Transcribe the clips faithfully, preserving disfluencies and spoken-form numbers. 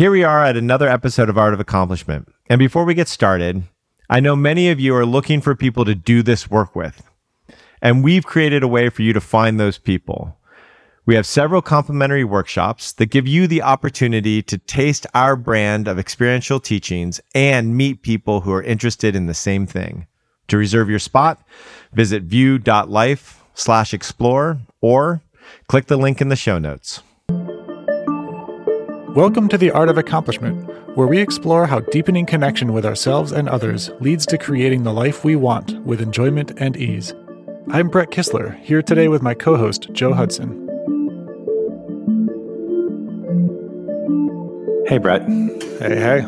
Here we are at another episode of Art of Accomplishment. And before we get started, I know many of you are looking for people to do this work with. And we've created a way for you to find those people. We have several complimentary workshops that give you the opportunity to taste our brand of experiential teachings and meet people who are interested in the same thing. To reserve your spot, visit view.life slash explore or click the link in the show notes. Welcome to the Art of Accomplishment, where we explore how deepening connection with ourselves and others leads to creating the life we want with enjoyment and ease. I'm Brett Kistler, here today with my co-host, Joe Hudson. Hey, Brett. Hey, hey.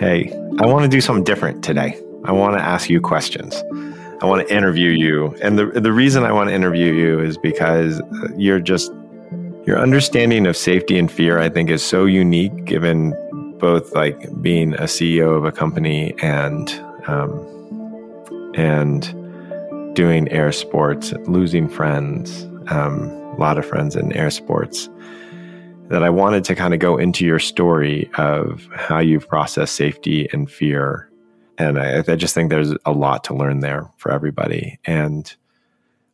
Hey, I want to do something different today. I want to ask you questions. I want to interview you. And the the reason I want to interview you is because you're just... your understanding of safety and fear, I think, is so unique, given both like being a C E O of a company and um, and doing air sports, losing friends, um, a lot of friends in air sports, that I wanted to kind of go into your story of how you've processed safety and fear. And I, I just think there's a lot to learn there for everybody. And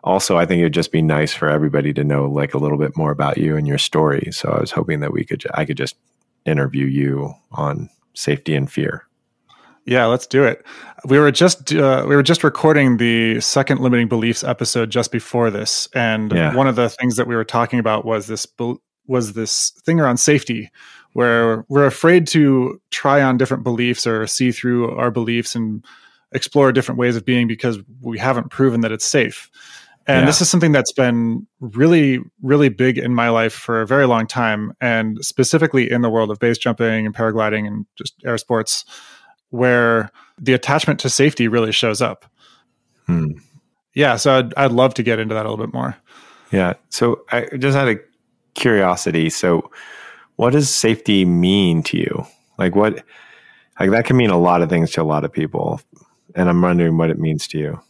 also, I think it would just be nice for everybody to know like a little bit more about you and your story. So I was hoping that we could, I could just interview you on safety and fear. Yeah, let's do it. We were just uh, we were just recording the second limiting beliefs episode just before this, and yeah. One of the things that we were talking about was this was this thing around safety, where we're afraid to try on different beliefs or see through our beliefs and explore different ways of being because we haven't proven that it's safe. And yeah. This is something that's been really, really big in my life for a very long time, and specifically in the world of base jumping and paragliding and just air sports, where the attachment to safety really shows up. Hmm. Yeah, so I'd, I'd love to get into that a little bit more. Yeah, so I just had a curiosity. So what does safety mean to you? Like what? Like that can mean a lot of things to a lot of people, and I'm wondering what it means to you.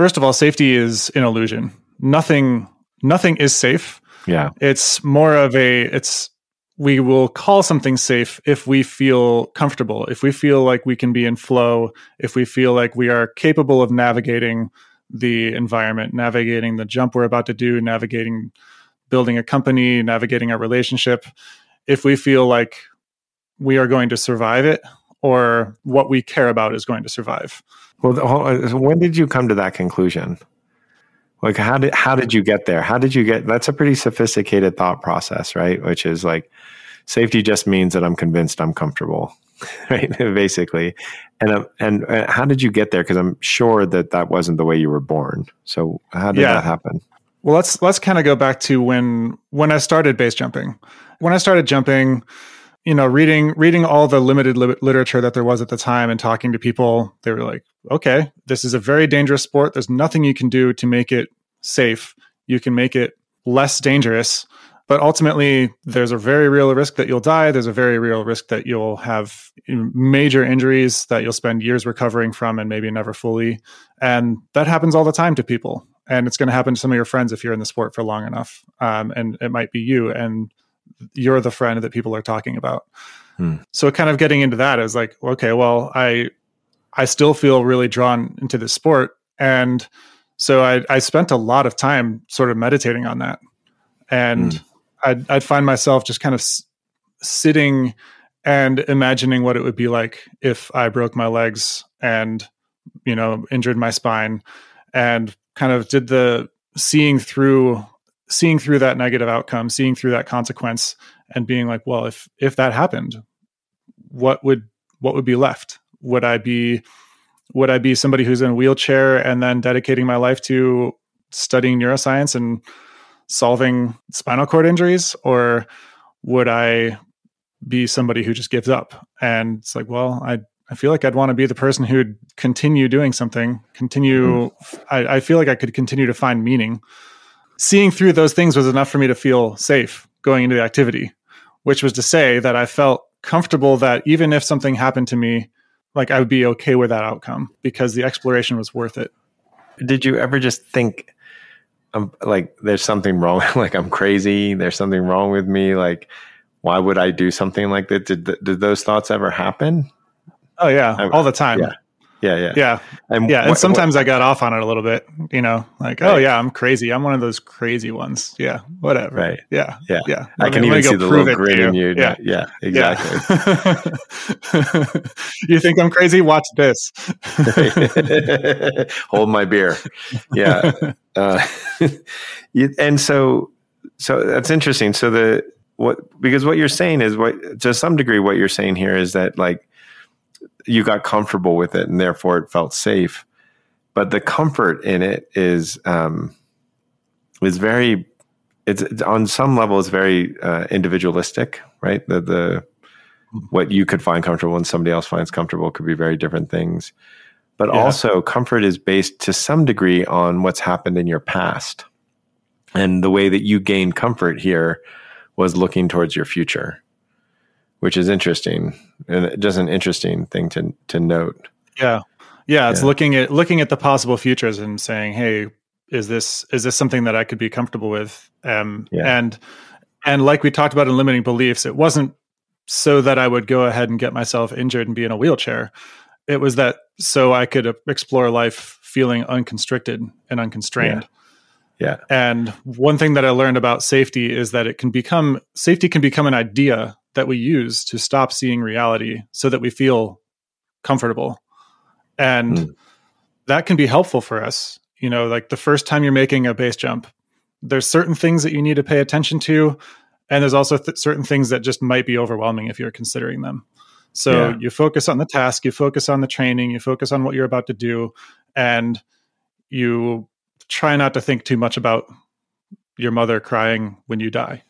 First of all, safety is an illusion. Nothing, nothing is safe. Yeah. It's more of a, it's, we will call something safe if we feel comfortable, if we feel like we can be in flow, if we feel like we are capable of navigating the environment, navigating the jump we're about to do, navigating building a company, navigating our relationship. If we feel like we are going to survive it, or what we care about is going to survive. Well, when did you come to that conclusion? Like, how did how did you get there? How did you get? That's a pretty sophisticated thought process, right? Which is like, safety just means that I'm convinced I'm comfortable, right? Basically, and and how did you get there? Because I'm sure that that wasn't the way you were born. So how did yeah. that happen? Well, let's let's kind of go back to when when I started base jumping. When I started jumping. You know, reading reading all the limited li- literature that there was at the time and talking to people, they were like, okay, this is a very dangerous sport. There's nothing you can do to make it safe. You can make it less dangerous, but ultimately there's a very real risk that you'll die. There's a very real risk that you'll have major injuries that you'll spend years recovering from and maybe never fully. And that happens all the time to people. And it's going to happen to some of your friends if you're in the sport for long enough. Um, and it might be you. And you're the friend that people are talking about. Hmm. So kind of getting into that is like, okay, well, I, I still feel really drawn into this sport. And so I, I spent a lot of time sort of meditating on that. And hmm. I'd, I'd find myself just kind of s- sitting and imagining what it would be like if I broke my legs and, you know, injured my spine, and kind of did the seeing through seeing through that negative outcome, seeing through that consequence, and being like, well, if, if that happened, what would, what would be left? Would I be, would I be somebody who's in a wheelchair and then dedicating my life to studying neuroscience and solving spinal cord injuries? Or would I be somebody who just gives up? And it's like, well, I, I feel like I'd want to be the person who'd continue doing something, continue. Mm-hmm. I, I feel like I could continue to find meaning. Seeing through those things was enough for me to feel safe going into the activity, which was to say that I felt comfortable that even if something happened to me, like I would be okay with that outcome because the exploration was worth it. Did you ever just think, um, like, there's something wrong, like I'm crazy, there's something wrong with me, like why would I do something like that? Did, th- did those thoughts ever happen? Oh yeah. I, all the time. Yeah. Yeah. Yeah. Yeah. And, yeah, wh- and sometimes wh- I got off on it a little bit, you know, like, right. Oh yeah, I'm crazy. I'm one of those crazy ones. Yeah. Whatever. Right. Yeah. Yeah. Yeah. I, I mean, can even see the little grin in you. Yeah. Yeah. Exactly. Yeah. You think I'm crazy? Watch this. Hold my beer. Yeah. Uh, and so, so that's interesting. So the, what, because what you're saying is what, to some degree, what you're saying here is that like, you got comfortable with it and therefore it felt safe, but the comfort in it is, um, is very, it's, it's on some level it's very, uh, individualistic, right? The, the, what you could find comfortable and somebody else finds comfortable could be very different things, but yeah. Also comfort is based to some degree on what's happened in your past. And the way that you gained comfort here was looking towards your future, which is interesting, and just an interesting thing to to note. Yeah, yeah, it's yeah. looking at looking at the possible futures and saying, "Hey, is this is this something that I could be comfortable with?" Um, yeah. And and like we talked about in limiting beliefs, it wasn't so that I would go ahead and get myself injured and be in a wheelchair. It was that so I could explore life feeling unconstricted and unconstrained. Yeah. Yeah. And one thing that I learned about safety is that it can become safety can become an idea that we use to stop seeing reality so that we feel comfortable. And mm. that can be helpful for us. You know, like the first time you're making a base jump, there's certain things that you need to pay attention to. And there's also th- certain things that just might be overwhelming if you're considering them. So yeah. you focus on the task, you focus on the training, you focus on what you're about to do, and you try not to think too much about your mother crying when you die.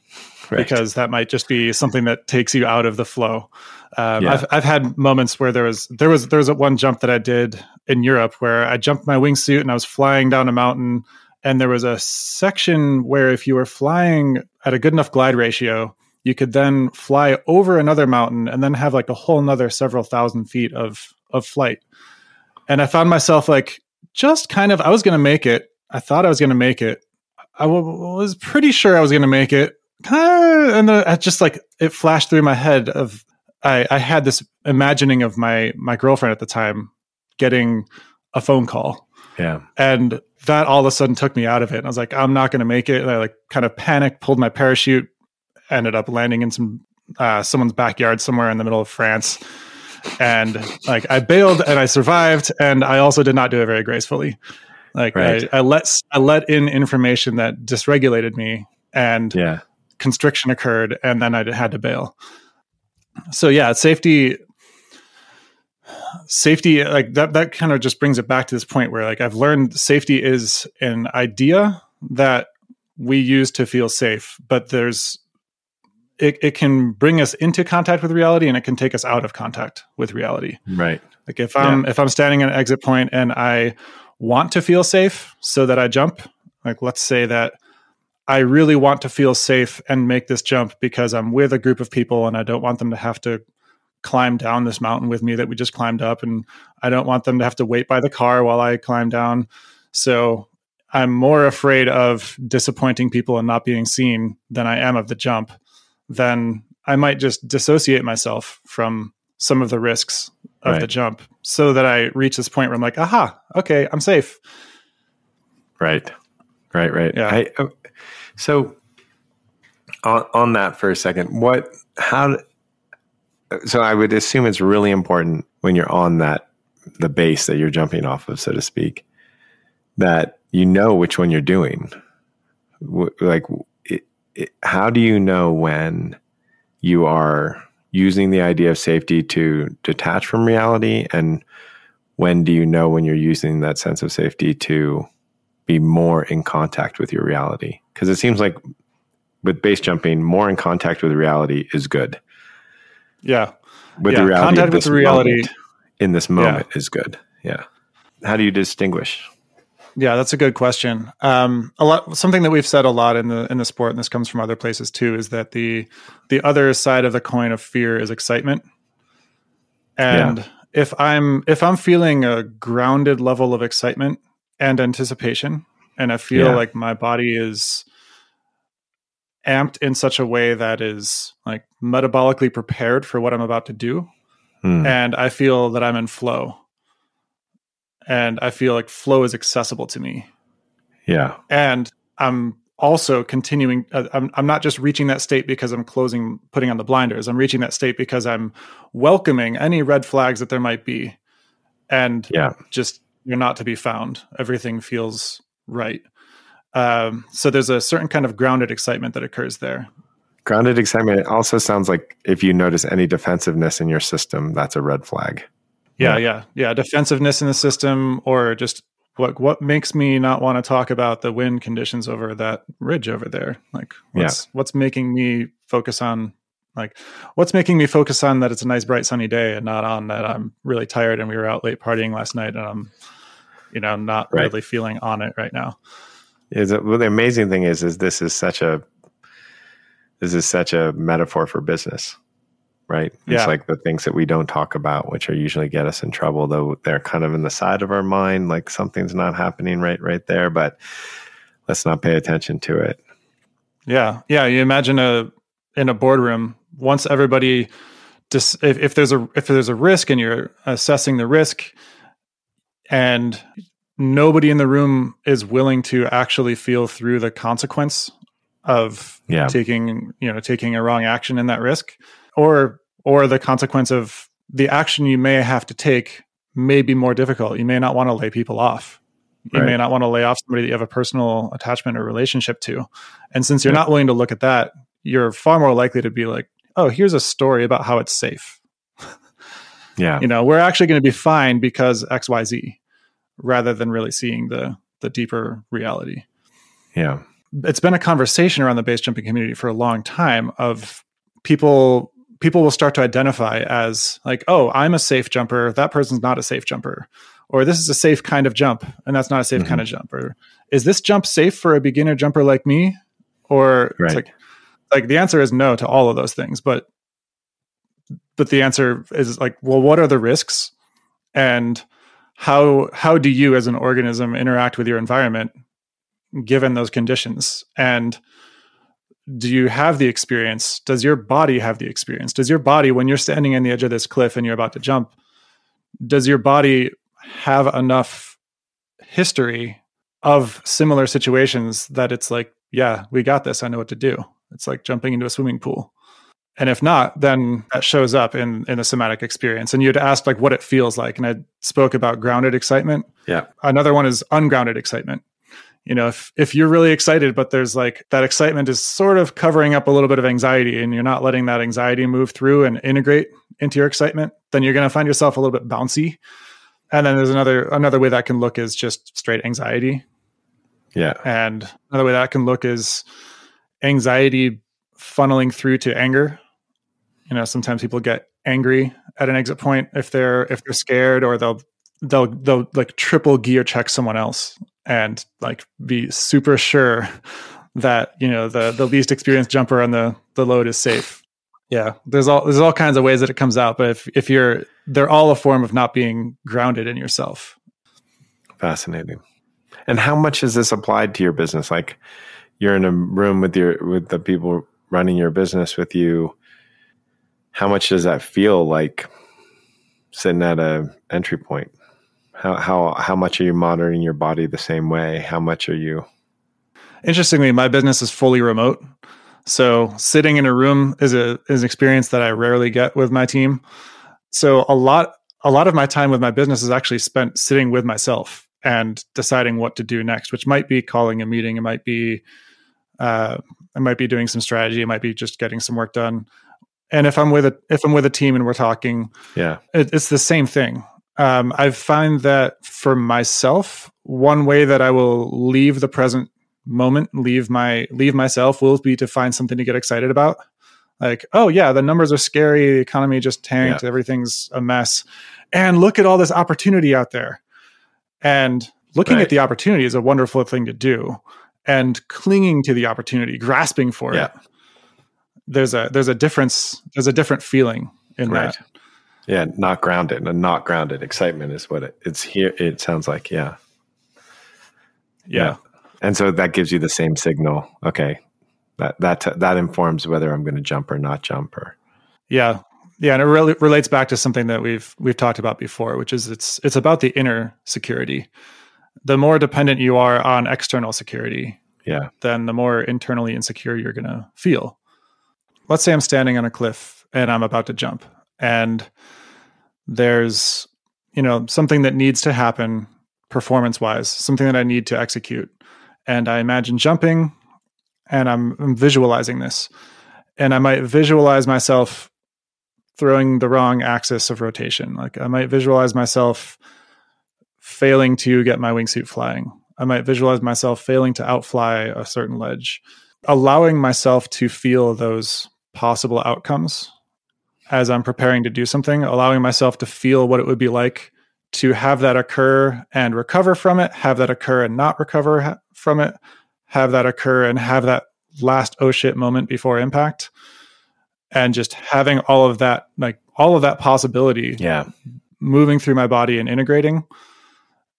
Right. Because that might just be something that takes you out of the flow. Um, yeah. I've I've had moments where there was there was there was one jump that I did in Europe where I jumped my wingsuit and I was flying down a mountain, and there was a section where if you were flying at a good enough glide ratio, you could then fly over another mountain and then have like a whole nother several thousand feet of of flight. And I found myself like just kind of I was going to make it. I thought I was going to make it. I w- was pretty sure I was going to make it. And then I just like it flashed through my head of I, I had this imagining of my my girlfriend at the time getting a phone call, yeah, and that all of a sudden took me out of it. And I was like, I'm not going to make it. And I like kind of panicked, pulled my parachute, ended up landing in some uh, someone's backyard somewhere in the middle of France, and like I bailed and I survived, and I also did not do it very gracefully. Like right. I, I let I let in information that dysregulated me, and yeah. constriction occurred, and then I had to bail. So yeah, safety, safety, like that, that kind of just brings it back to this point where like I've learned safety is an idea that we use to feel safe, but there's, it, it can bring us into contact with reality and it can take us out of contact with reality. Right. Like if I'm, yeah. if I'm standing at an exit point and I want to feel safe so that I jump, like let's say that I really want to feel safe and make this jump because I'm with a group of people and I don't want them to have to climb down this mountain with me that we just climbed up. And I don't want them to have to wait by the car while I climb down. So I'm more afraid of disappointing people and not being seen than I am of the jump. Then I might just dissociate myself from some of the risks of right. the jump so that I reach this point where I'm like, aha, okay, I'm safe. Right. Right. Right. Yeah. I, I- So on, on that for a second, what, how, so I would assume it's really important when you're on that, the base that you're jumping off of, so to speak, that you know which one you're doing. Like, it, it, how do you know when you are using the idea of safety to detach from reality? And when do you know when you're using that sense of safety to be more in contact with your reality? Because it seems like with base jumping, more in contact with reality is good. Yeah. With yeah. the reality, contact with the reality in this moment yeah. is good. Yeah. How do you distinguish? Yeah, that's a good question. Um, a lot, something that we've said a lot in the in the sport, and this comes from other places too, is that the the other side of the coin of fear is excitement. And yeah. if I'm if I'm feeling a grounded level of excitement and anticipation, and I feel yeah. like my body is amped in such a way that is like metabolically prepared for what I'm about to do. Mm. And I feel that I'm in flow. And I feel like flow is accessible to me. Yeah. And I'm also continuing, uh, I'm, I'm not just reaching that state because I'm closing, putting on the blinders. I'm reaching that state because I'm welcoming any red flags that there might be. And yeah. just, you're not to be found. Everything feels right. Um, so there's a certain kind of grounded excitement that occurs there. Grounded excitement. It also sounds like if you notice any defensiveness in your system, that's a red flag. Yeah, yeah, yeah. Defensiveness in the system, or just what what makes me not want to talk about the wind conditions over that ridge over there. Like, what's yeah. what's making me focus on like what's making me focus on that it's a nice bright sunny day and not on that I'm really tired and we were out late partying last night and I'm, you know, not right. really feeling on it right now. Is it, well, the amazing thing is, is this is such a this is such a metaphor for business. Right. Yeah. It's like the things that we don't talk about, which are usually get us in trouble, though they're kind of in the side of our mind, like something's not happening right, right there, but let's not pay attention to it. Yeah. Yeah. You imagine a, in a boardroom, once everybody dis- if, if there's a, if there's a risk and you're assessing the risk and nobody in the room is willing to actually feel through the consequence of yeah. taking, you know, taking a wrong action in that risk, or or the consequence of the action you may have to take may be more difficult. You may not want to lay people off. You right. may not want to lay off somebody that you have a personal attachment or relationship to. And since you're yeah. not willing to look at that, you're far more likely to be like, oh, here's a story about how it's safe. yeah. You know, we're actually going to be fine because X, Y, Z, rather than really seeing the the deeper reality. Yeah. It's been a conversation around the base jumping community for a long time of people... people will start to identify as like, oh, I'm a safe jumper. That person's not a safe jumper, or this is a safe kind of jump. And that's not a safe mm-hmm. kind of jump. Or is this jump safe for a beginner jumper like me? Or right. it's like, like the answer is no to all of those things. But, but the answer is like, well, what are the risks and how, how do you as an organism interact with your environment given those conditions? And do you have the experience? Does your body have the experience? Does your body, when you're standing on the edge of this cliff and you're about to jump, does your body have enough history of similar situations that it's like, yeah, we got this. I know what to do. It's like jumping into a swimming pool. And if not, then that shows up in, in the somatic experience. And you'd asked like what it feels like. And I spoke about grounded excitement. Yeah. Another one is ungrounded excitement. You know, if, if you're really excited, but there's like that excitement is sort of covering up a little bit of anxiety and you're not letting that anxiety move through and integrate into your excitement, then you're going to find yourself a little bit bouncy. And then there's another, another way that can look is just straight anxiety. Yeah. And another way that can look is anxiety funneling through to anger. You know, sometimes people get angry at an exit point if they're, if they're scared, or they'll, they'll, they'll like triple gear check someone else and like be super sure that, you know, the the least experienced jumper on the the load is safe. Yeah, there's all there's all kinds of ways that it comes out, but if if you're they're all a form of not being grounded in yourself. Fascinating. And how much is this applied to your business? Like you're in a room with your with the people running your business with you. How much does that feel like sitting at a entry point? How how how much are you monitoring your body the same way? How much are you? Interestingly, my business is fully remote. So sitting in a room is a is an experience that I rarely get with my team. So a lot a lot of my time with my business is actually spent sitting with myself and deciding what to do next, which might be calling a meeting, it might be uh, it might be doing some strategy, it might be just getting some work done. And if I'm with a if I'm with a team and we're talking, yeah, it, it's the same thing. Um, I've found that for myself, one way that I will leave the present moment, leave my leave myself, will be to find something to get excited about. Like, oh yeah, the numbers are scary, the economy just tanked, yeah. everything's a mess, and look at all this opportunity out there. And looking right. at the opportunity is a wonderful thing to do, and clinging to the opportunity, grasping for yeah. it. There's a there's a difference. There's a different feeling in right. that. Yeah, not grounded. And not grounded excitement is what it, it's here. It sounds like, yeah. yeah, yeah. And so that gives you the same signal. Okay, that that that informs whether I'm going to jump or not jump. Or yeah, yeah, and it really relates back to something that we've we've talked about before, which is it's it's about the inner security. The more dependent you are on external security, yeah, then the more internally insecure you're going to feel. Let's say I'm standing on a cliff and I'm about to jump, and there's, you know, something that needs to happen performance-wise, something that I need to execute. And I imagine jumping, and I'm, I'm visualizing this. And I might visualize myself throwing the wrong axis of rotation. Like, I might visualize myself failing to get my wingsuit flying. I might visualize myself failing to outfly a certain ledge. Allowing myself to feel those possible outcomes as I'm preparing to do something, allowing myself to feel what it would be like to have that occur and recover from it, have that occur and not recover ha- from it, have that occur and have that last oh shit moment before impact. And just having all of that, like all of that possibility, yeah, moving through my body and integrating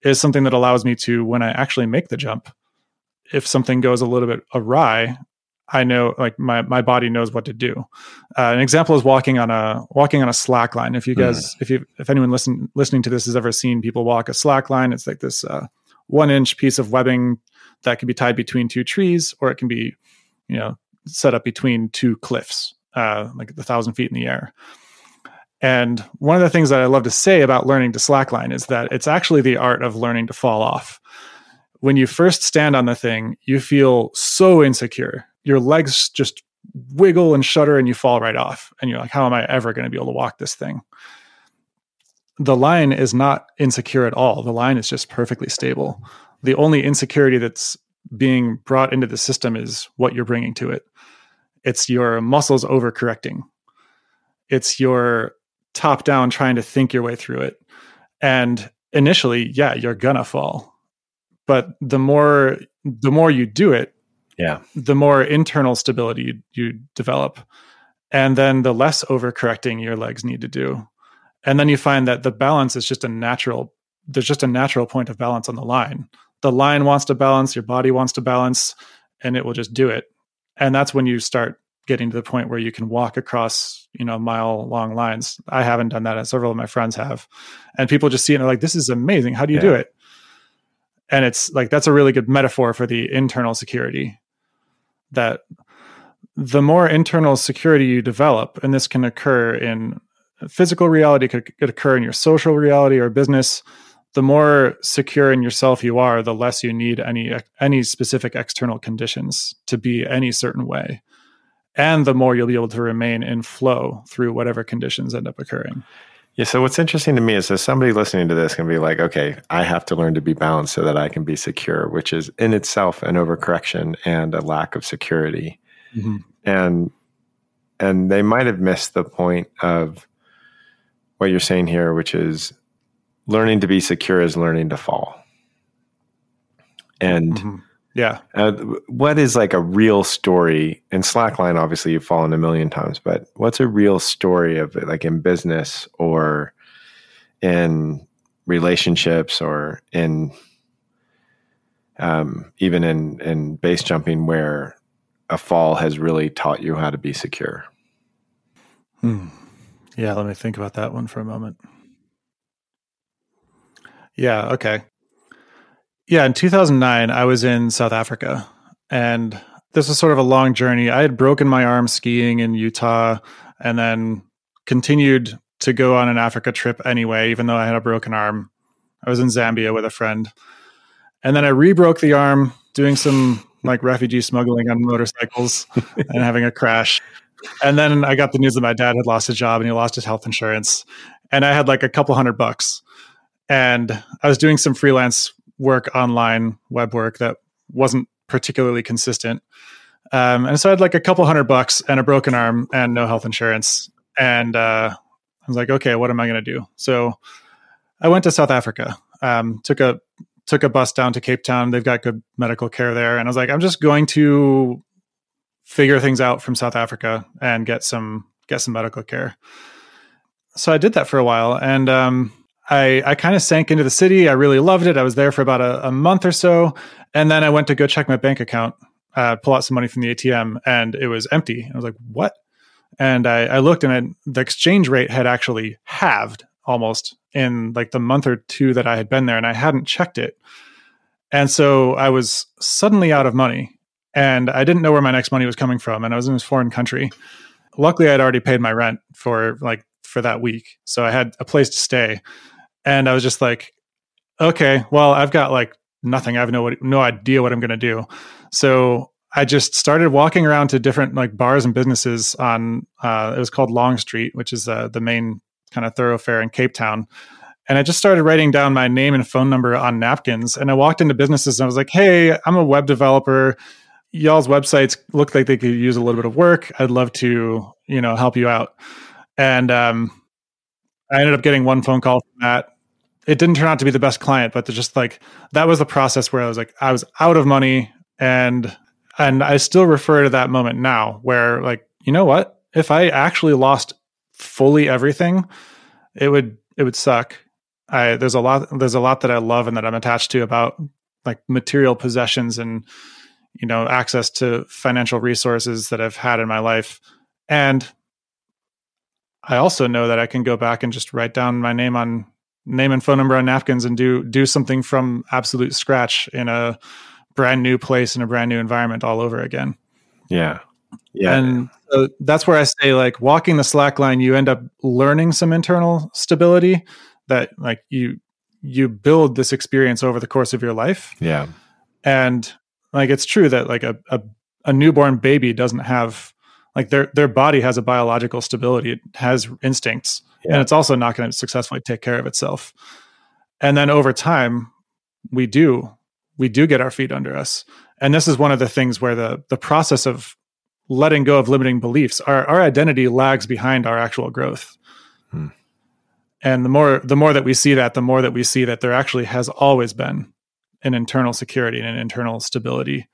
is something that allows me to, when I actually make the jump, if something goes a little bit awry, I know, like my, my body knows what to do. Uh, an example is walking on a walking on a slack line. If you guys, mm. if you if anyone listen, listening to this has ever seen people walk a slack line, it's like this uh, one inch piece of webbing that can be tied between two trees, or it can be, you know, set up between two cliffs, uh, like a thousand feet in the air. And one of the things that I love to say about learning to slackline is that it's actually the art of learning to fall off. When you first stand on the thing, you feel so insecure. Your legs just wiggle and shudder and you fall right off. And you're like, how am I ever going to be able to walk this thing? The line is not insecure at all. The line is just perfectly stable. The only insecurity that's being brought into the system is what you're bringing to it. It's your muscles overcorrecting. It's your top down trying to think your way through it. And initially, yeah, you're gonna fall, but the more the more you do it, yeah, the more internal stability you, you develop, and then the less overcorrecting your legs need to do. And then you find that the balance is just a natural there's just a natural point of balance on the line. The line wants to balance, your body wants to balance, and it will just do it. And that's when you start getting to the point where you can walk across, you know, mile long lines. I haven't done that. Several of my friends have, and people just see it and are like, this is amazing. How do you yeah. do it? And it's like, that's a really good metaphor for the internal security, that the more internal security you develop, and this can occur in physical reality, could, could occur in your social reality or business, the more secure in yourself you are, the less you need any, any specific external conditions to be any certain way. And the more you'll be able to remain in flow through whatever conditions end up occurring. Yeah. So what's interesting to me is that somebody listening to this can be like, okay, I have to learn to be balanced so that I can be secure, which is in itself an overcorrection and a lack of security. Mm-hmm. And, and they might've missed the point of what you're saying here, which is learning to be secure is learning to fall. And mm-hmm. Yeah. Uh, what is like a real story in slackline? Obviously, you've fallen a million times, but what's a real story of it, like in business or in relationships or in um, even in in base jumping, where a fall has really taught you how to be secure? Hmm. Yeah. Let me think about that one for a moment. Yeah. Okay. Yeah, in two thousand nine, I was in South Africa, and this was sort of a long journey. I had broken my arm skiing in Utah and then continued to go on an Africa trip anyway, even though I had a broken arm. I was in Zambia with a friend. And then I re-broke the arm doing some like refugee smuggling on motorcycles and having a crash. And then I got the news that my dad had lost his job and he lost his health insurance. And I had like a couple hundred bucks. And I was doing some freelance work online, web work that wasn't particularly consistent. Um, and so I had like a couple hundred bucks and a broken arm and no health insurance. And uh, I was like, okay, what am I going to do? So I went to South Africa, um, took a took a bus down to Cape Town. They've got good medical care there. And I was like, I'm just going to figure things out from South Africa and get some get some medical care. So I did that for a while. And um I, I kind of sank into the city. I really loved it. I was there for about a, a month or so. And then I went to go check my bank account uh, pull out some money from the A T M, and it was empty. I was like, what? And I, I looked, and I, the exchange rate had actually halved almost in like the month or two that I had been there, and I hadn't checked it. And so I was suddenly out of money, and I didn't know where my next money was coming from. And I was in this foreign country. Luckily, I'd already paid my rent for like for that week. So I had a place to stay. And I was just like, okay, well, I've got like nothing. I have no, no idea what I'm going to do. So I just started walking around to different like bars and businesses on, uh, it was called Long Street, which is uh, the main kind of thoroughfare in Cape Town. And I just started writing down my name and phone number on napkins. And I walked into businesses and I was like, hey, I'm a web developer. Y'all's websites look like they could use a little bit of work. I'd love to, you know, help you out. And um, I ended up getting one phone call from that. It didn't turn out to be the best client, but just like, that was the process where I was like, I was out of money. And, and I still refer to that moment now where like, you know what, if I actually lost fully everything, it would, it would suck. I, there's a lot, there's a lot that I love and that I'm attached to about like material possessions and, you know, access to financial resources that I've had in my life. And I also know that I can go back and just write down my name on name and phone number on napkins and do, do something from absolute scratch in a brand new place, in a brand new environment all over again. Yeah. Yeah. And so that's where I say, like, walking the slack line, you end up learning some internal stability that like you, you build this experience over the course of your life. Yeah. And like, it's true that like a, a, a newborn baby doesn't have like their, their body has a biological stability. It has instincts, yeah. And it's also not going to successfully take care of itself. And then over time we do, we do get our feet under us. And this is one of the things where the, the process of letting go of limiting beliefs, our, our identity lags behind our actual growth. Hmm. And the more, the more that we see that, the more that we see that there actually has always been an internal security and an internal stability.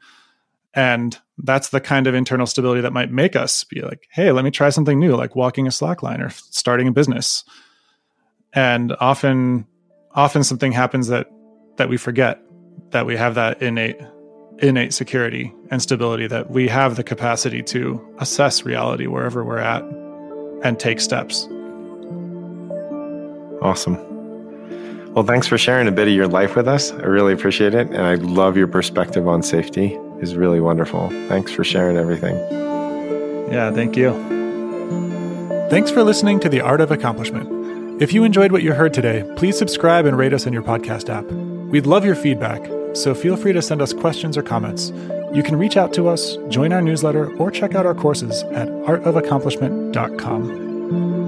And that's the kind of internal stability that might make us be like, hey, let me try something new, like walking a slack line or starting a business. And often, often something happens that, that we forget that we have that innate, innate security and stability, that we have the capacity to assess reality wherever we're at and take steps. Awesome. Well, thanks for sharing a bit of your life with us. I really appreciate it. And I love your perspective on safety. It's really wonderful. Thanks for sharing everything. Yeah, thank you. Thanks for listening to The Art of Accomplishment. If you enjoyed what you heard today, please subscribe and rate us in your podcast app. We'd love your feedback, so feel free to send us questions or comments. You can reach out to us, join our newsletter, or check out our courses at art of accomplishment dot com.